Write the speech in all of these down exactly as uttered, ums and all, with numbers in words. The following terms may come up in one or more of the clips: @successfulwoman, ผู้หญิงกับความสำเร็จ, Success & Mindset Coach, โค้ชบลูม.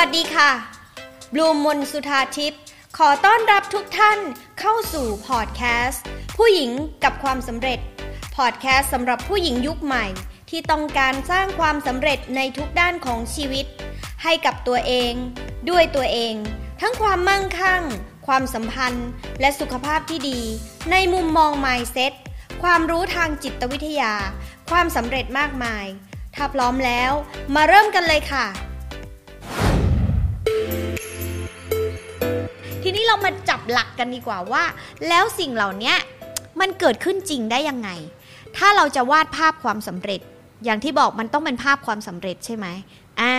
วัสดีค่ะบลูมนสุธาทิพย์ขอต้อนรับทุกท่านเข้าสู่พอดแคสต์ผู้หญิงกับความสำเร็จพอดแคสต์สำหรับผู้หญิงยุคใหม่ที่ต้องการสร้างความสำเร็จในทุกด้านของชีวิตให้กับตัวเองด้วยตัวเองทั้งความมั่งคั่งความสัมพันธ์และสุขภาพที่ดีในมุมมอง Mindset ความรู้ทางจิตวิทยาความสำเร็จมากมายถ้าพร้อมแล้วมาเริ่มกันเลยค่ะทีนี้เรามาจับหลักกันดีกว่าว่าแล้วสิ่งเหล่านี้มันเกิดขึ้นจริงได้ยังไงถ้าเราจะวาดภาพความสำเร็จอย่างที่บอกมันต้องเป็นภาพความสำเร็จใช่ไหมอ่า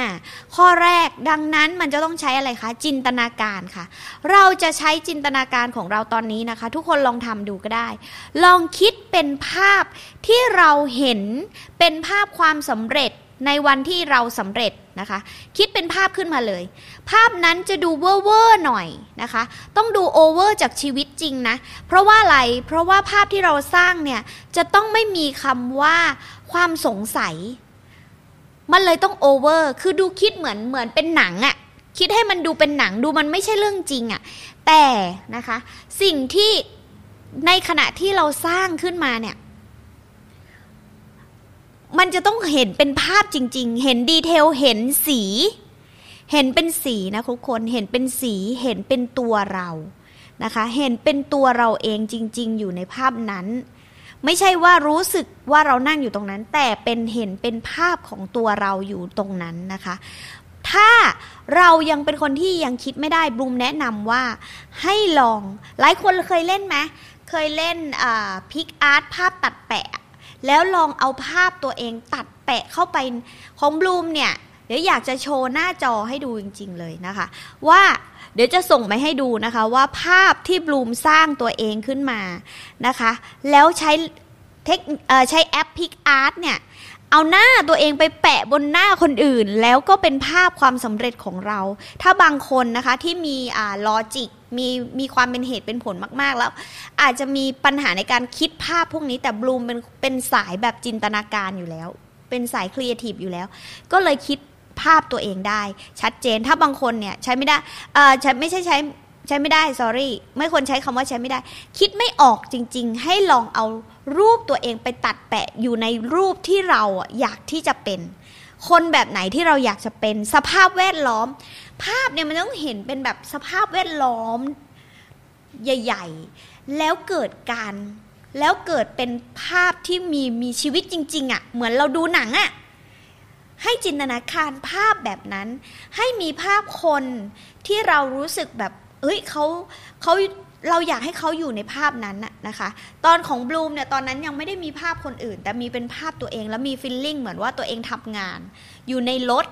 ข้อแรกดังนั้นมันจะต้องใช้อะไรคะจินตนาการค่ะเราจะใช้จินตนาการของเราตอนนี้นะคะทุกคนลองทำดูก็ได้ลองคิดเป็นภาพที่เราเห็นเป็นภาพความสำเร็จในวันที่เราสำเร็จนะคะคิดเป็นภาพขึ้นมาเลยภาพนั้นจะดูเว่อร์ๆหน่อยนะคะต้องดูโอเวอร์จากชีวิตจริงนะเพราะว่าอะไรเพราะว่าภาพที่เราสร้างเนี่ยจะต้องไม่มีคำว่าความสงสัยมันเลยต้องโอเวอร์คือดูคิดเหมือนเหมือนเป็นหนังอะคิดให้มันดูเป็นหนังดูมันไม่ใช่เรื่องจริงอะแต่นะคะสิ่งที่ในขณะที่เราสร้างขึ้นมาเนี่ยมันจะต้องเห็นเป็นภาพจริงๆเห็นดีเทลเห็นสีเห็นเป็นสีนะทุกคนเห็นเป็นสีเห็นเป็นตัวเรานะคะเห็นเป็นตัวเราเองจริงๆอยู่ในภาพนั้นไม่ใช่ว่ารู้สึกว่าเรานั่งอยู่ตรงนั้นแต่เป็นเห็นเป็นภาพของตัวเราอยู่ตรงนั้นนะคะถ้าเรายังเป็นคนที่ยังคิดไม่ได้บลูมแนะนำว่าให้ลองหลายคนเคยเล่นไหมเคยเล่นพิกอาร์ตภาพตัดแปะแล้วลองเอาภาพตัวเองตัดแปะเข้าไปของบลูมเนี่ยเดี๋ยวอยากจะโชว์หน้าจอให้ดูจริงๆเลยนะคะว่าเดี๋ยวจะส่งไปให้ดูนะคะว่าภาพที่บลูมสร้างตัวเองขึ้นมานะคะแล้วใช้เทคเอ่อใช้แอป PicArt เนี่ยเอาหน้าตัวเองไปแปะบนหน้าคนอื่นแล้วก็เป็นภาพความสำเร็จของเราถ้าบางคนนะคะที่มีอ่าลอจิกมีมีความเป็นเหตุเป็นผลมากๆแล้วอาจจะมีปัญหาในการคิดภาพพวกนี้แต่บลูมเป็นเป็นสายแบบจินตนาการอยู่แล้วเป็นสายครีเอทีฟอยู่แล้วก็เลยคิดภาพตัวเองได้ชัดเจนถ้าบางคนเนี่ยใช้ไม่ได้เอ่อใช้ไม่ใช่ใช้ใช้ไม่ได้ sorry ไม่ควรใช้คำว่าใช้ไม่ได้คิดไม่ออกจริงๆให้ลองเอารูปตัวเองไปตัดแปะอยู่ในรูปที่เราอยากที่จะเป็นคนแบบไหนที่เราอยากจะเป็นสภาพแวดล้อมภาพเนี่ยมันต้องเห็นเป็นแบบสภาพแวดล้อมใหญ่ๆแล้วเกิดการแล้วเกิดเป็นภาพที่มีมีชีวิตจริงๆอ่ะเหมือนเราดูหนังอ่ะให้จินตนาการภาพแบบนั้นให้มีภาพคนที่เรารู้สึกแบบเอ้ยเขาเขาเราอยากให้เขาอยู่ในภาพนั้นน่ะนะคะตอนของบลูมเนี่ยตอนนั้นยังไม่ได้มีภาพคนอื่นแต่มีเป็นภาพตัวเองแล้วมีฟีลลิ่งเหมือนว่าตัวเองทำงานอยู่ในรถ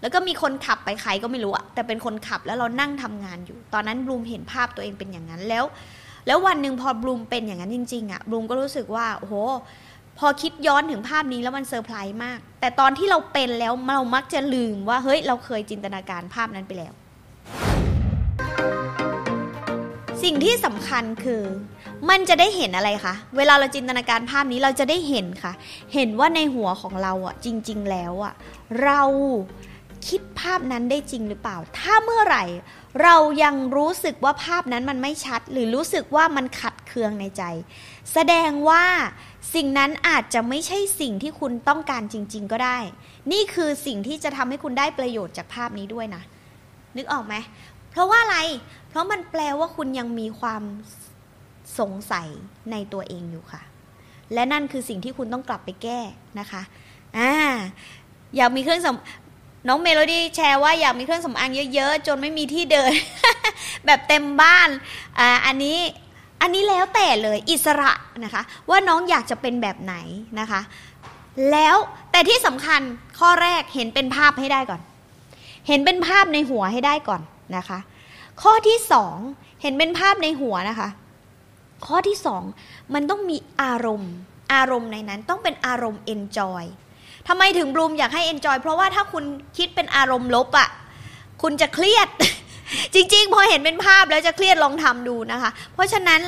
แล้วก็มีคนขับไปใครก็ไม่รู้อะแต่เป็นคนขับแล้วเรานั่งทำงานอยู่ตอนนั้นบลูมเห็นภาพตัวเองเป็นอย่างนั้นแล้วแล้ววันนึงพอบลูมเป็นอย่างนั้นจริงๆอะบลูมก็รู้สึกว่าโอ้โหพอคิดย้อนถึงภาพนี้แล้วมันเซอร์ไพรส์มากแต่ตอนที่เราเป็นแล้วเรามักจะลืมว่าเฮ้ยเราเคยจินตนาการภาพนั้นไปแล้วสิ่งที่สำคัญคือมันจะได้เห็นอะไรคะเวลาเราจินตนาการภาพนี้เราจะได้เห็นค่ะเห็นว่าในหัวของเราอ่ะจริงๆแล้วอ่ะเราคิดภาพนั้นได้จริงหรือเปล่าถ้าเมื่อไหร่เรายังรู้สึกว่าภาพนั้นมันไม่ชัดหรือรู้สึกว่ามันขัดเคืองในใจแสดงว่าสิ่งนั้นอาจจะไม่ใช่สิ่งที่คุณต้องการจริงๆก็ได้นี่คือสิ่งที่จะทำให้คุณได้ประโยชน์จากภาพนี้ด้วยนะนึกออกไหมเพราะว่าอะไรเพราะมันแปลว่าคุณยังมีความสงสัยในตัวเองอยู่ค่ะและนั่นคือสิ่งที่คุณต้องกลับไปแก้นะคะอ่าอยากมีเครื่องสำน้องเมโลดี้แชร์ว่าอยากมีเครื่องสำอางเยอะๆจนไม่มีที่เดิน แบบเต็มบ้านอ่าอันนี้อันนี้แล้วแต่เลยอิสระนะคะว่าน้องอยากจะเป็นแบบไหนนะคะแล้วแต่ที่สำคัญข้อแรกเห็นเป็นภาพให้ได้ก่อนเห็นเป็นภาพในหัวให้ได้ก่อนนะคะข้อที่สองเห็นเป็นภาพในหัวนะคะข้อที่สองมันต้องมีอารมณ์อารมณ์ในนั้นต้องเป็นอารมณ์ enjoyทำไมถึงบลูมอยากให้ enjoy เพราะว่าถ้าคุณคิดเป็นอารมณ์ลบอ่ะคุณจะเครียด จริงๆพอเห็นเป็นภาพแล้วจะเครียดลองทำดูนะคะเพราะฉะนั้น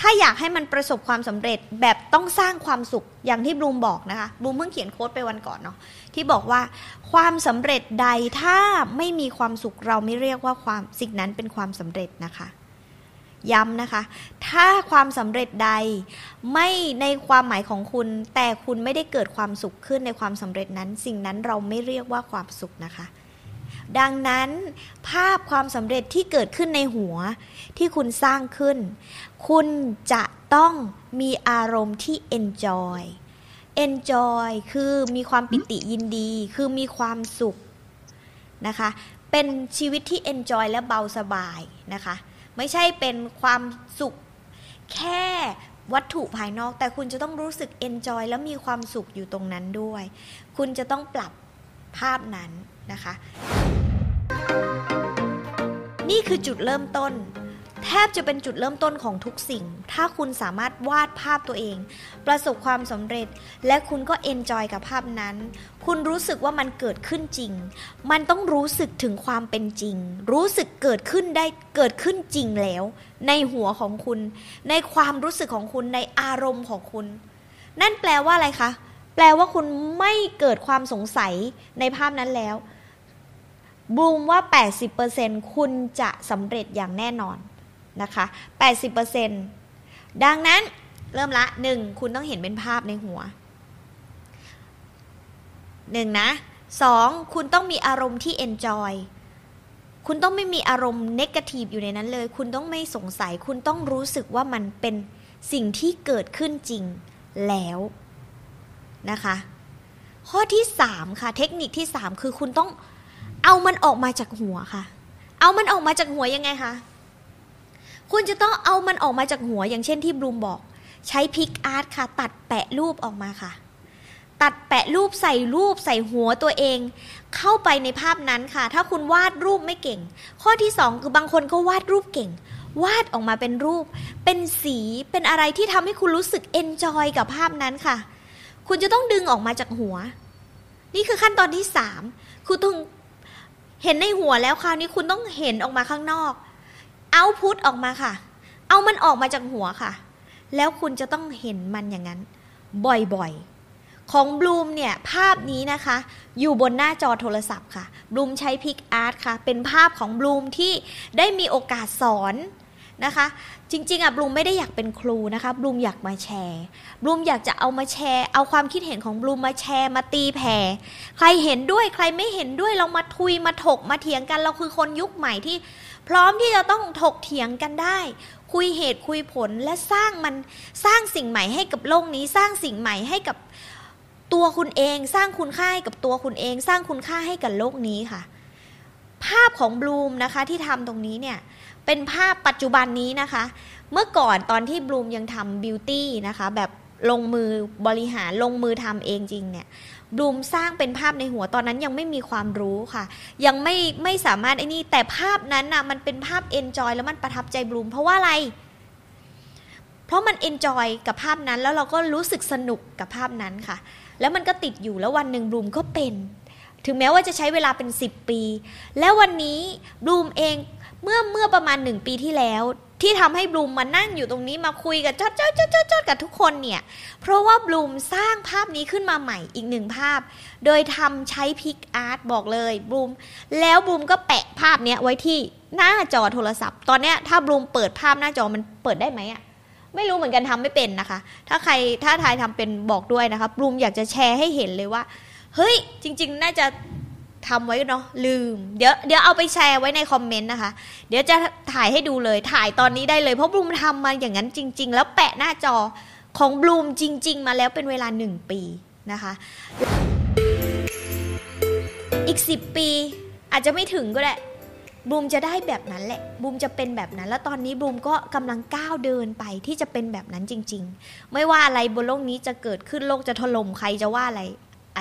ถ้าอยากให้มันประสบความสำเร็จแบบต้องสร้างความสุขอย่างที่บลูมบอกนะคะบลูมเพิ่งเขียนโค้ดไปวันก่อนเนาะที่บอกว่าความสำเร็จใดถ้าไม่มีความสุขเราไม่เรียกว่าความสิ่งนั้นเป็นความสำเร็จนะคะย้ำนะคะถ้าความสำเร็จใดไม่ในความหมายของคุณแต่คุณไม่ได้เกิดความสุขขึ้นในความสำเร็จนั้นสิ่งนั้นเราไม่เรียกว่าความสุขนะคะดังนั้นภาพความสำเร็จที่เกิดขึ้นในหัวที่คุณสร้างขึ้นคุณจะต้องมีอารมณ์ที่ enjoy enjoy คือมีความปิติยินดีคือมีความสุขนะคะเป็นชีวิตที่ enjoy และเบาสบายนะคะไม่ใช่เป็นความสุขแค่วัตถุภายนอกแต่คุณจะต้องรู้สึก enjoy และมีความสุขอยู่ตรงนั้นด้วยคุณจะต้องปรับภาพนั้นนะคะนี่คือจุดเริ่มต้นแทบจะเป็นจุดเริ่มต้นของทุกสิ่งถ้าคุณสามารถวาดภาพตัวเองประสบความสำเร็จและคุณก็เอนจอยกับภาพนั้นคุณรู้สึกว่ามันเกิดขึ้นจริงมันต้องรู้สึกถึงความเป็นจริงรู้สึกเกิดขึ้นได้เกิดขึ้นจริงแล้วในหัวของคุณในความรู้สึกของคุณในอารมณ์ของคุณนั่นแปลว่าอะไรคะแปลว่าคุณไม่เกิดความสงสัยในภาพนั้นแล้วบูมว่า แปดสิบเปอร์เซ็นต์ คุณจะสำเร็จอย่างแน่นอนนะคะ แปดสิบเปอร์เซ็นต์ ดังนั้นเริ่มละ หนึ่ง คุณต้องเห็นเป็นภาพในหัว หนึ่ง นะ สอง คุณต้องมีอารมณ์ที่ enjoy คุณต้องไม่มีอารมณ์ negative อยู่ในนั้นเลยคุณต้องไม่สงสัยคุณต้องรู้สึกว่ามันเป็นสิ่งที่เกิดขึ้นจริงแล้วนะคะข้อที่สามค่ะเทคนิคที่สามคือคุณต้องเอามันออกมาจากหัวค่ะเอามันออกมาจากหัวยังไงคะคุณจะต้องเอามันออกมาจากหัวอย่างเช่นที่บลูมบอกใช้พิกอาร์ตค่ะตัดแปะรูปออกมาค่ะตัดแปะรูปใส่รูปใส่หัวตัวเองเข้าไปในภาพนั้นค่ะถ้าคุณวาดรูปไม่เก่งข้อที่สองคือบางคนก็วาดรูปเก่งวาดออกมาเป็นรูปเป็นสีเป็นอะไรที่ทำให้คุณรู้สึกเอนจอยกับภาพนั้นค่ะคุณจะต้องดึงออกมาจากหัวนี่คือขั้นตอนที่สามคุณต้องเห็นในหัวแล้วคราวนี้คุณต้องเห็นออกมาข้างนอกเอาพุทออกมาค่ะเอามันออกมาจากหัวค่ะแล้วคุณจะต้องเห็นมันอย่างนั้นบ่อยๆของบลูมเนี่ยภาพนี้นะคะอยู่บนหน้าจอโทรศัพท์ค่ะบลูมใช้พิกอาร์ตค่ะเป็นภาพของบลูมที่ได้มีโอกาสสอนนะคะจริงๆอ่ะบลูมไม่ได้อยากเป็นครูนะคะบลูมอยากมาแชร์บลูมอยากจะเอามาแชร์เอาความคิดเห็นของบลูมมาแชร์มาตีแผ่ใครเห็นด้วยใครไม่เห็นด้วยเรามาทุยมาถกมาเถียงกันเราคือคนยุคใหม่ที่พร้อมที่จะต้องถกเถียงกันได้คุยเหตุคุยผลและสร้างมันสร้างสิ่งใหม่ให้กับโลกนี้สร้างสิ่งใหม่ให้กับตัวคุณเองสร้างคุณค่าให้กับตัวคุณเองสร้างคุณค่าให้กับโลกนี้ค่ะภาพของบลูมนะคะที่ทำตรงนี้เนี่ยเป็นภาพปัจจุบันนี้นะคะเมื่อก่อนตอนที่บลูมยังทำบิวตี้นะคะแบบลงมือบริหารลงมือทำเองจริงเนี่ยบลูมสร้างเป็นภาพในหัวตอนนั้นยังไม่มีความรู้ค่ะยังไม่ไม่สามารถไอ้นี่แต่ภาพนั้นน่ะมันเป็นภาพเอนจอยแล้วมันประทับใจบลูมเพราะว่าอะไรเพราะมันเอนจอยกับภาพนั้นแล้วเราก็รู้สึกสนุกกับภาพนั้นค่ะแล้วมันก็ติดอยู่แล้ววันหนึ่งบลูมก็เป็นถึงแม้ว่าจะใช้เวลาเป็นสิบปีแล้ววันนี้บลูมเองเมื่อเมื่อประมาณหนึ่งปีที่แล้วที่ทำให้บลูมมานั่งอยู่ตรงนี้มาคุยกับจ๊อดจ๊อดจ๊อดจ๊อดจ๊อดกับทุกคนเนี่ยเพราะว่าบลูมสร้างภาพนี้ขึ้นมาใหม่อีกหนึ่งภาพโดยทำใช้พิกอาร์ตบอกเลยบลูมแล้วบลูมก็แปะภาพเนี้ยไว้ที่หน้าจอโทรศัพท์ตอนเนี้ยถ้าบลูมเปิดภาพหน้าจอมันเปิดได้ไหมอะไม่รู้เหมือนกันทำไม่เป็นนะคะถ้าใครถ้าทายทำเป็นบอกด้วยนะคะบลูมอยากจะแชร์ให้เห็นเลยว่าเฮ้ยจริงๆน่าจะทำไว้เนาะลืมเดี๋ยวเดี๋ยวเอาไปแชร์ไว้ในคอมเมนต์นะคะเดี๋ยวจะถ่ายให้ดูเลยถ่ายตอนนี้ได้เลยเพราะบลูมทำมาอย่างนั้นจริงๆแล้วแปะหน้าจอของบลูมจริงๆมาแล้วเป็นเวลาหนึ่งปีนะคะอีกสิบปีอาจจะไม่ถึงก็ได้บลูมจะได้แบบนั้นแหละบลูมจะเป็นแบบนั้นแล้วตอนนี้บลูมก็กำลังก้าวเดินไปที่จะเป็นแบบนั้นจริงๆไม่ว่าอะไรบนโลกนี้จะเกิดขึ้นโลกจะถล่มใครจะว่าอะไร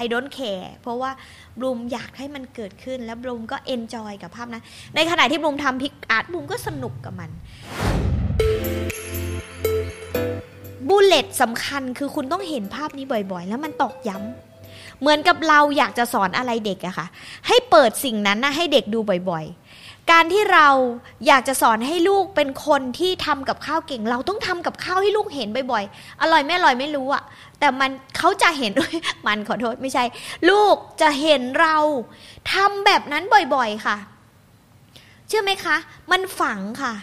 I don't care เพราะว่าบลูมอยากให้มันเกิดขึ้นแล้วบลูมก็ enjoy กับภาพนั้นในขณะที่บลูมทำพิกอาร์ตบลูมก็สนุกกับมันบูลเลตสำคัญคือคุณต้องเห็นภาพนี้บ่อยๆแล้วมันตอกย้ำเหมือนกับเราอยากจะสอนอะไรเด็กอะค่ะให้เปิดสิ่งนั้นนะให้เด็กดูบ่อยๆ การที่เราอยากจะสอนให้ลูกเป็นคนที่ทำกับข้าวเก่งเราต้องทำกับข้าวให้ลูกเห็นบ่อยๆอร่อยไม่อร่อยไม่รู้อะแต่มันเขาจะเห็น มันขอโทษไม่ใช่ลูกจะเห็นเราทำแบบนั้นบ่อยๆค่ะเชื่อไหมคะมันฝังค่ะ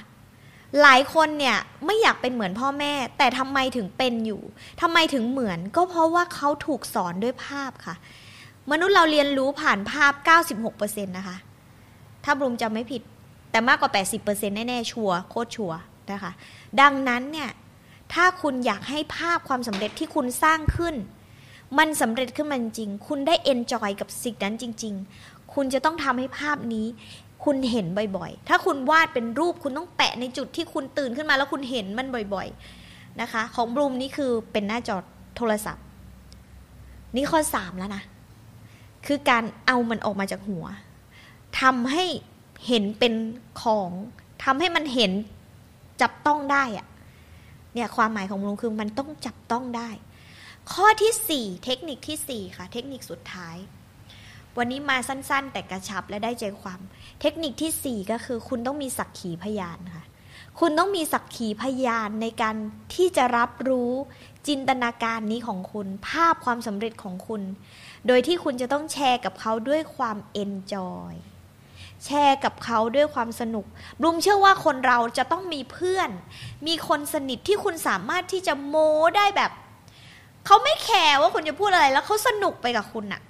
หลายคนเนี่ยไม่อยากเป็นเหมือนพ่อแม่แต่ทำไมถึงเป็นอยู่ทำไมถึงเหมือนก็เพราะว่าเขาถูกสอนด้วยภาพค่ะมนุษย์เราเรียนรู้ผ่านภาพ เก้าสิบหกเปอร์เซ็นต์ นะคะถ้าบลูมจำไม่ผิดแต่มากกว่า แปดสิบเปอร์เซ็นต์ แน่ๆชัวร์โคตรชัวร์นะคะดังนั้นเนี่ยถ้าคุณอยากให้ภาพความสำเร็จที่คุณสร้างขึ้นมันสำเร็จขึ้นมาจริงคุณได้เอนจอยกับสิ่งนั้นจริงๆคุณจะต้องทำให้ภาพนี้คุณเห็นบ่อยๆถ้าคุณวาดเป็นรูปคุณต้องแปะในจุดที่คุณตื่นขึ้นมาแล้วคุณเห็นมันบ่อยๆนะคะของบลูมนี่คือเป็นหน้าจอโทรศัพท์นี่ข้อสามแล้วนะคือการเอามันออกมาจากหัวทำให้เห็นเป็นของทำให้มันเห็นจับต้องได้อะเนี่ยความหมายของบลูมคือมันต้องจับต้องได้ข้อที่สี่เทคนิคที่สี่ค่ะเทคนิคสุดท้ายวันนี้มาสั้นๆแต่กระชับและได้ใจความเทคนิคที่สี่ก็คือคุณต้องมีสักขีพยานค่ะคุณต้องมีสักขีพยานในการที่จะรับรู้จินตนาการนี้ของคุณภาพความสำเร็จของคุณโดยที่คุณจะต้องแชร์กับเขาด้วยความเอนจอยแชร์กับเขาด้วยความสนุกบลูมเชื่อว่าคนเราจะต้องมีเพื่อนมีคนสนิทที่คุณสามารถที่จะโม้ได้แบบเขาไม่แคร์ว่าคุณจะพูดอะไรแล้วเขาสนุกไปกับคุณอะ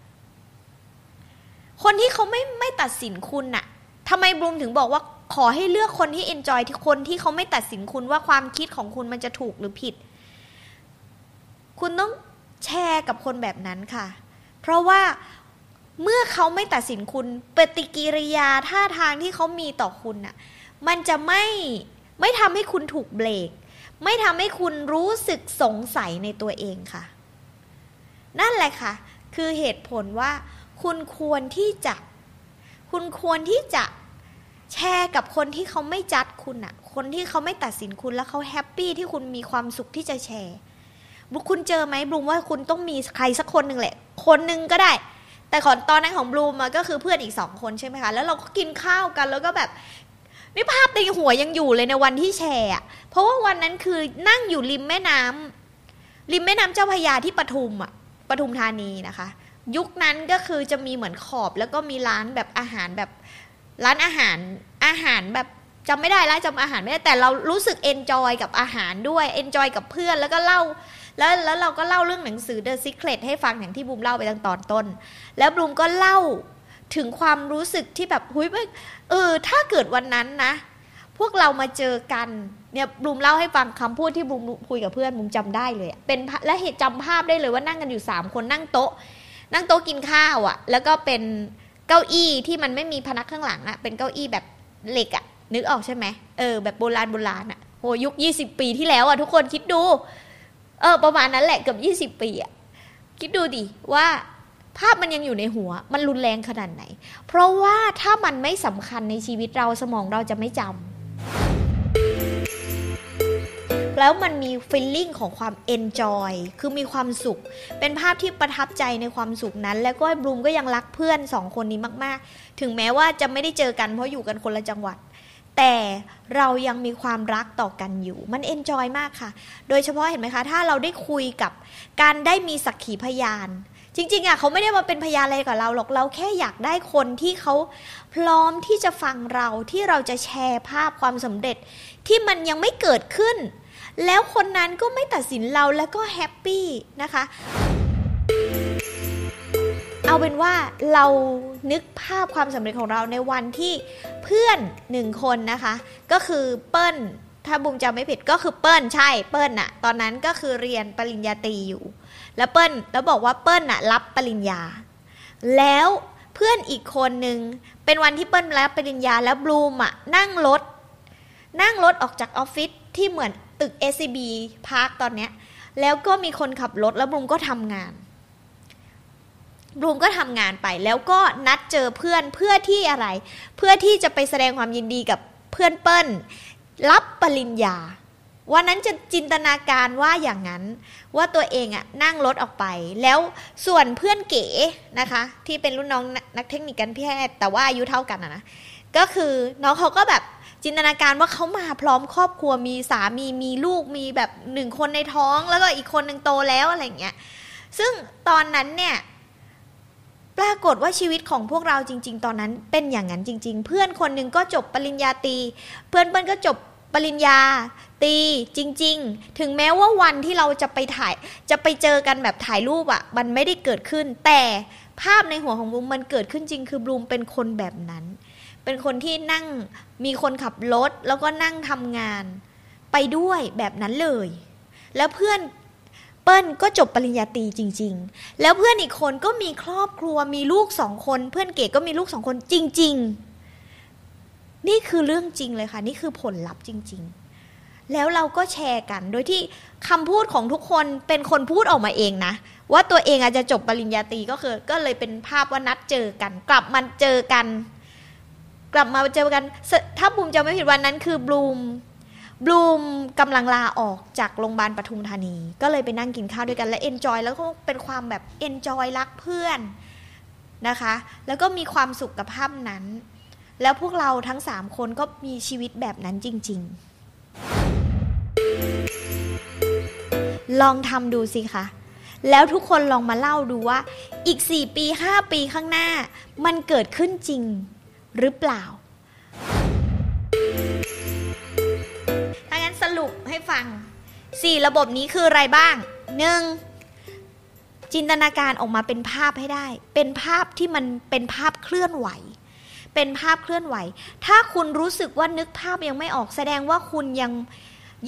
คนที่เขาไม่ไม่ตัดสินคุณน่ะทำไมบลูมถึงบอกว่าขอให้เลือกคนที่เอนจอยที่คนที่เขาไม่ตัดสินคุณว่าความคิดของคุณมันจะถูกหรือผิดคุณต้องแชร์กับคนแบบนั้นค่ะเพราะว่าเมื่อเขาไม่ตัดสินคุณปฏิกิริยาท่าทางที่เขามีต่อคุณน่ะมันจะไม่ไม่ทำให้คุณถูกเบรกไม่ทำให้คุณรู้สึกสงสัยในตัวเองค่ะนั่นแหละค่ะคือเหตุผลว่าคุณควรที่จะคุณควรที่จะแชร์กับคนที่เขาไม่จัดคุณอะคนที่เขาไม่ตัดสินคุณแล้วเขาแฮปปี้ที่คุณมีความสุขที่จะแชร์บุคุณเจอไหมบลูมว่าคุณต้องมีใครสักคนหนึ่งแหละคนหนึ่งก็ได้แต่ก่อนตอนนั้นของบลูมก็คือเพื่อนอีกสองคนใช่ไหมคะแล้วเราก็กินข้าวกันแล้วก็แบบนี่ภาพในหัวยังอยู่เลยในวันที่แชร์เพราะว่าวันนั้นคือนั่งอยู่ริมแม่น้ำริมแม่น้ำเจ้าพระยาที่ปทุมอะปทุมธานีนะคะยุคนั้นก็คือจะมีเหมือนขอบแล้วก็มีร้านแบบอาหารแบบร้านอาหารอาหารแบบจำไม่ได้ร้านจำอาหารไม่ได้แต่เรารู้สึกเอนจอยกับอาหารด้วยเอนจอยกับเพื่อนแล้วก็เล่าแล้วแล้วเราก็เล่าเรื่องหนังสือ The Secret ให้ฟังอย่างที่บลูมเล่าไปตั้งตอนต้นแล้วบลูมก็เล่าถึงความรู้สึกที่แบบหุ้ยเออถ้าเกิดวันนั้นนะพวกเรามาเจอกันเนี่ยบลูมเล่าให้ฟังคำพูดที่บลูมคุยกับเพื่อนบลูมจำได้เลยเป็นและเหตุจำภาพได้เลยว่านั่งกันอยู่สามคนนั่งโต๊ะนั่งโต๊ะกินข้าวอ่ะแล้วก็เป็นเก้าอี้ที่มันไม่มีพนักข้างหลังอ่ะเป็นเก้าอี้แบบเหล็กอ่ะนึกออกใช่ไหมเออแบบโบราณโบราณอ่ะโหยุคยี่สิบปีที่แล้วอ่ะทุกคนคิดดูเออประมาณนั้นแหละเกือบยี่สิบปีอ่ะคิดดูดิว่าภาพมันยังอยู่ในหัวมันรุนแรงขนาดไหนเพราะว่าถ้ามันไม่สำคัญในชีวิตเราสมองเราจะไม่จำแล้วมันมีฟีลลิ่งของความเอนจอยคือมีความสุขเป็นภาพที่ประทับใจในความสุขนั้นแล้วก็บลูมก็ยังรักเพื่อนสองคนนี้มากๆถึงแม้ว่าจะไม่ได้เจอกันเพราะอยู่กันคนละจังหวัดแต่เรายังมีความรักต่อกันอยู่มันเอนจอยมากค่ะโดยเฉพาะเห็นไหมคะถ้าเราได้คุยกับการได้มีสักขีพยานจริงๆอ่ะเขาไม่ได้มาเป็นพยานอะไรกับเราหรอกเราแค่อยากได้คนที่เขาพร้อมที่จะฟังเราที่เราจะแชร์ภาพความสำเร็จที่มันยังไม่เกิดขึ้นแล้วคนนั้นก็ไม่ตัดสินเราแล้วก็แฮปปี้นะคะเอาเป็นว่าเรานึกภาพความสำเร็จของเราในวันที่เพื่อนหนึ่งคนนะคะก็คือเปิ้ลถ้าบุมจำไม่ผิดก็คือเปิ้ลใช่เปิ้ลน่ะตอนนั้นก็คือเรียนปริญญาตรีอยู่แล้วเปิ้ลแล้วบอกว่าเปิ้ลน่ะรับปริญญาแล้วเพื่อนอีกคนนึงเป็นวันที่เปิ้ลรับปริญญาแล้วบลูมอ่ะนั่งรถนั่งรถออกจากออฟฟิศที่เหมือนตึก เอ ซี บี Park ตอนเนี้ยแล้วก็มีคนขับรถแล้วบลูมก็ทำงานบลูมก็ทำงานไปแล้วก็นัดเจอเพื่อนเพื่อที่อะไรเพื่อที่จะไปแสดงความยินดีกับเพื่อนเปิ้ลรับปริญญาวันนั้นจะจินตนาการว่าอย่างนั้นว่าตัวเองอะนั่งรถออกไปแล้วส่วนเพื่อนเก๋นะคะที่เป็นรุ่นน้องนักเทคนิคการแพทย์แต่ว่าอายุเท่ากันนะ ก็คือน้องเขาก็แบบจินตนาการว่าเขามาพร้อมครอบครัวมีสามีมีลูกมีแบบหนึ่งคนในท้องแล้วก็อีกคนหนึ่งโตแล้วอะไรเงี้ยซึ่งตอนนั้นเนี่ยปรากฏว่าชีวิตของพวกเราจริงๆตอนนั้นเป็นอย่างนั้นจริงๆเพื่อนคนหนึ่งก็จบปริญญาตรีเพื่อนเพื่อนก็จบปริญญาตีจริงๆถึงแม้ว่าวันที่เราจะไปถ่ายจะไปเจอกันแบบถ่ายรูปอ่ะมันไม่ได้เกิดขึ้นแต่ภาพในหัวของบลูมมันเกิดขึ้นจริงคือบลูมเป็นคนแบบนั้นเป็นคนที่นั่งมีคนขับรถแล้วก็นั่งทำงานไปด้วยแบบนั้นเลยแล้วเพื่อนเปิ้ลก็จบปริญญาตรีจริงๆแล้วเพื่อนอีกคนก็มีครอบครัวมีลูกสองคนเพื่อนเก๋ก็มีลูกสองคนจริงๆนี่คือเรื่องจริงเลยค่ะนี่คือผลลัพธ์จริงๆแล้วเราก็แชร์กันโดยที่คำพูดของทุกคนเป็นคนพูดออกมาเองนะว่าตัวเองอาจจะจบปริญญาตรีก็คือก็เลยเป็นภาพว่านัดเจอกันกลับมาเจอกันกลับมาเจอกันถ้าบลูมจำไม่ผิดวันนั้นคือบลูมบลูมกำลังลาออกจากโรงพยาบาลปทุมธานีก็เลยไปนั่งกินข้าวด้วยกันและเอนจอยแล้วก็เป็นความแบบเอนจอยรักเพื่อนนะคะแล้วก็มีความสุขกับภาพนั้นแล้วพวกเราทั้งสามคนก็มีชีวิตแบบนั้นจริงๆลองทำดูสิคะแล้วทุกคนลองมาเล่าดูว่าอีกสี่ปีห้าปีข้างหน้ามันเกิดขึ้นจริงหรือเปล่าถ้างั้นสรุปให้ฟังสี่ระบบนี้คืออะไรบ้างหนึ่งจินตนาการออกมาเป็นภาพให้ได้เป็นภาพที่มันเป็นภาพเคลื่อนไหวเป็นภาพเคลื่อนไหวถ้าคุณรู้สึกว่านึกภาพยังไม่ออกแสดงว่าคุณยัง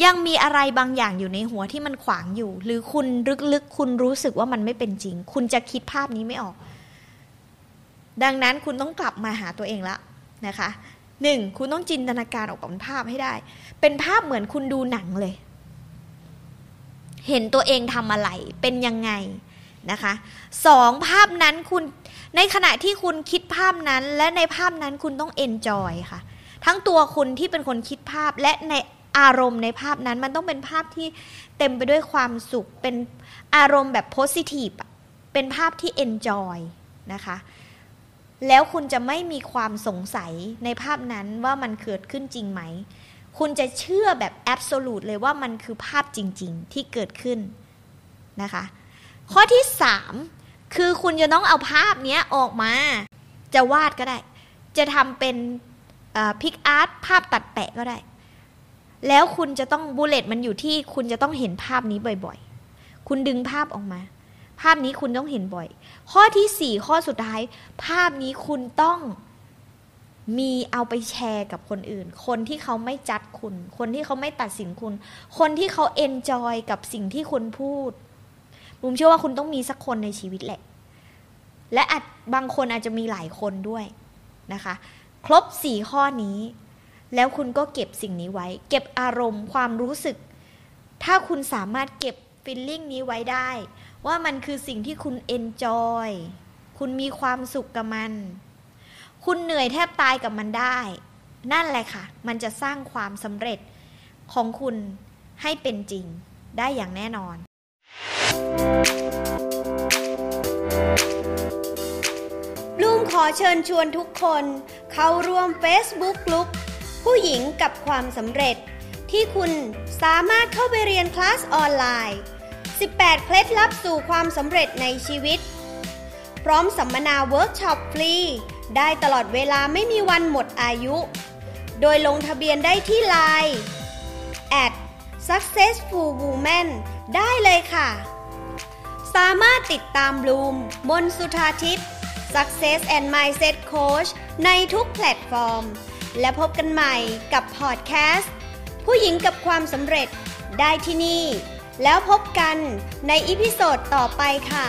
ยังมีอะไรบางอย่างอยู่ในหัวที่มันขวางอยู่หรือคุณลึกๆคุณรู้สึกว่ามันไม่เป็นจริงคุณจะคิดภาพนี้ไม่ออกดังนั้นคุณต้องกลับมาหาตัวเองละนะคะหนึ่งคุณต้องจินตนาการออกเป็นภาพให้ได้เป็นภาพเหมือนคุณดูหนังเลยเห็นตัวเองทำอะไรเป็นยังไงนะคะสองภาพนั้นคุณในขณะที่คุณคิดภาพนั้นและในภาพนั้นคุณต้องเอนจอยค่ะทั้งตัวคุณที่เป็นคนคิดภาพและในอารมณ์ในภาพนั้นมันต้องเป็นภาพที่เต็มไปด้วยความสุขเป็นอารมณ์แบบโพสิทีฟเป็นภาพที่เอนจอยนะคะแล้วคุณจะไม่มีความสงสัยในภาพนั้นว่ามันเกิดขึ้นจริงไหมคุณจะเชื่อแบบแอบโซลูทเลยว่ามันคือภาพจริงๆที่เกิดขึ้นนะคะข้อที่สามคือคุณจะต้องเอาภาพนี้ออกมาจะวาดก็ได้จะทำเป็นพิกอาร์ตภาพตัดแปะก็ได้แล้วคุณจะต้องบูเลตมันอยู่ที่คุณจะต้องเห็นภาพนี้บ่อยๆคุณดึงภาพออกมาภาพนี้คุณต้องเห็นบ่อยข้อที่สี่ข้อสุดท้ายภาพนี้คุณต้องมีเอาไปแชร์กับคนอื่นคนที่เขาไม่จัดคุณคนที่เขาไม่ตัดสินคุณคนที่เขาเอนจอยกับสิ่งที่คุณพูดผมเชื่อว่าคุณต้องมีสักคนในชีวิตแหละและอาจบางคนอาจจะมีหลายคนด้วยนะคะครบสี่ข้อนี้แล้วคุณก็เก็บสิ่งนี้ไว้เก็บอารมณ์ความรู้สึกถ้าคุณสามารถเก็บฟีลลิ่งนี้ไว้ได้ว่ามันคือสิ่งที่คุณเอนจอยคุณมีความสุขกับมันคุณเหนื่อยแทบตายกับมันได้นั่นแหละค่ะมันจะสร้างความสำเร็จของคุณให้เป็นจริงได้อย่างแน่นอนบลูมขอเชิญชวนทุกคนเข้าร่วม Facebook กลุ่มผู้หญิงกับความสำเร็จที่คุณสามารถเข้าไปเรียนคลาสออนไลน์สิบแปดเคล็ดลับสู่ความสำเร็จในชีวิตพร้อมสัมมนาเวิร์กช็อปฟรีได้ตลอดเวลาไม่มีวันหมดอายุโดยลงทะเบียนได้ที่ ไลน์ แอท successfulwoman ได้เลยค่ะสามารถติดตามบลูมมนสุธาทิพย์ Success and Mindset Coach ในทุกแพลตฟอร์มและพบกันใหม่กับพอดแคสต์ผู้หญิงกับความสำเร็จได้ที่นี่แล้วพบกันในอีพิโซดต่อไปค่ะ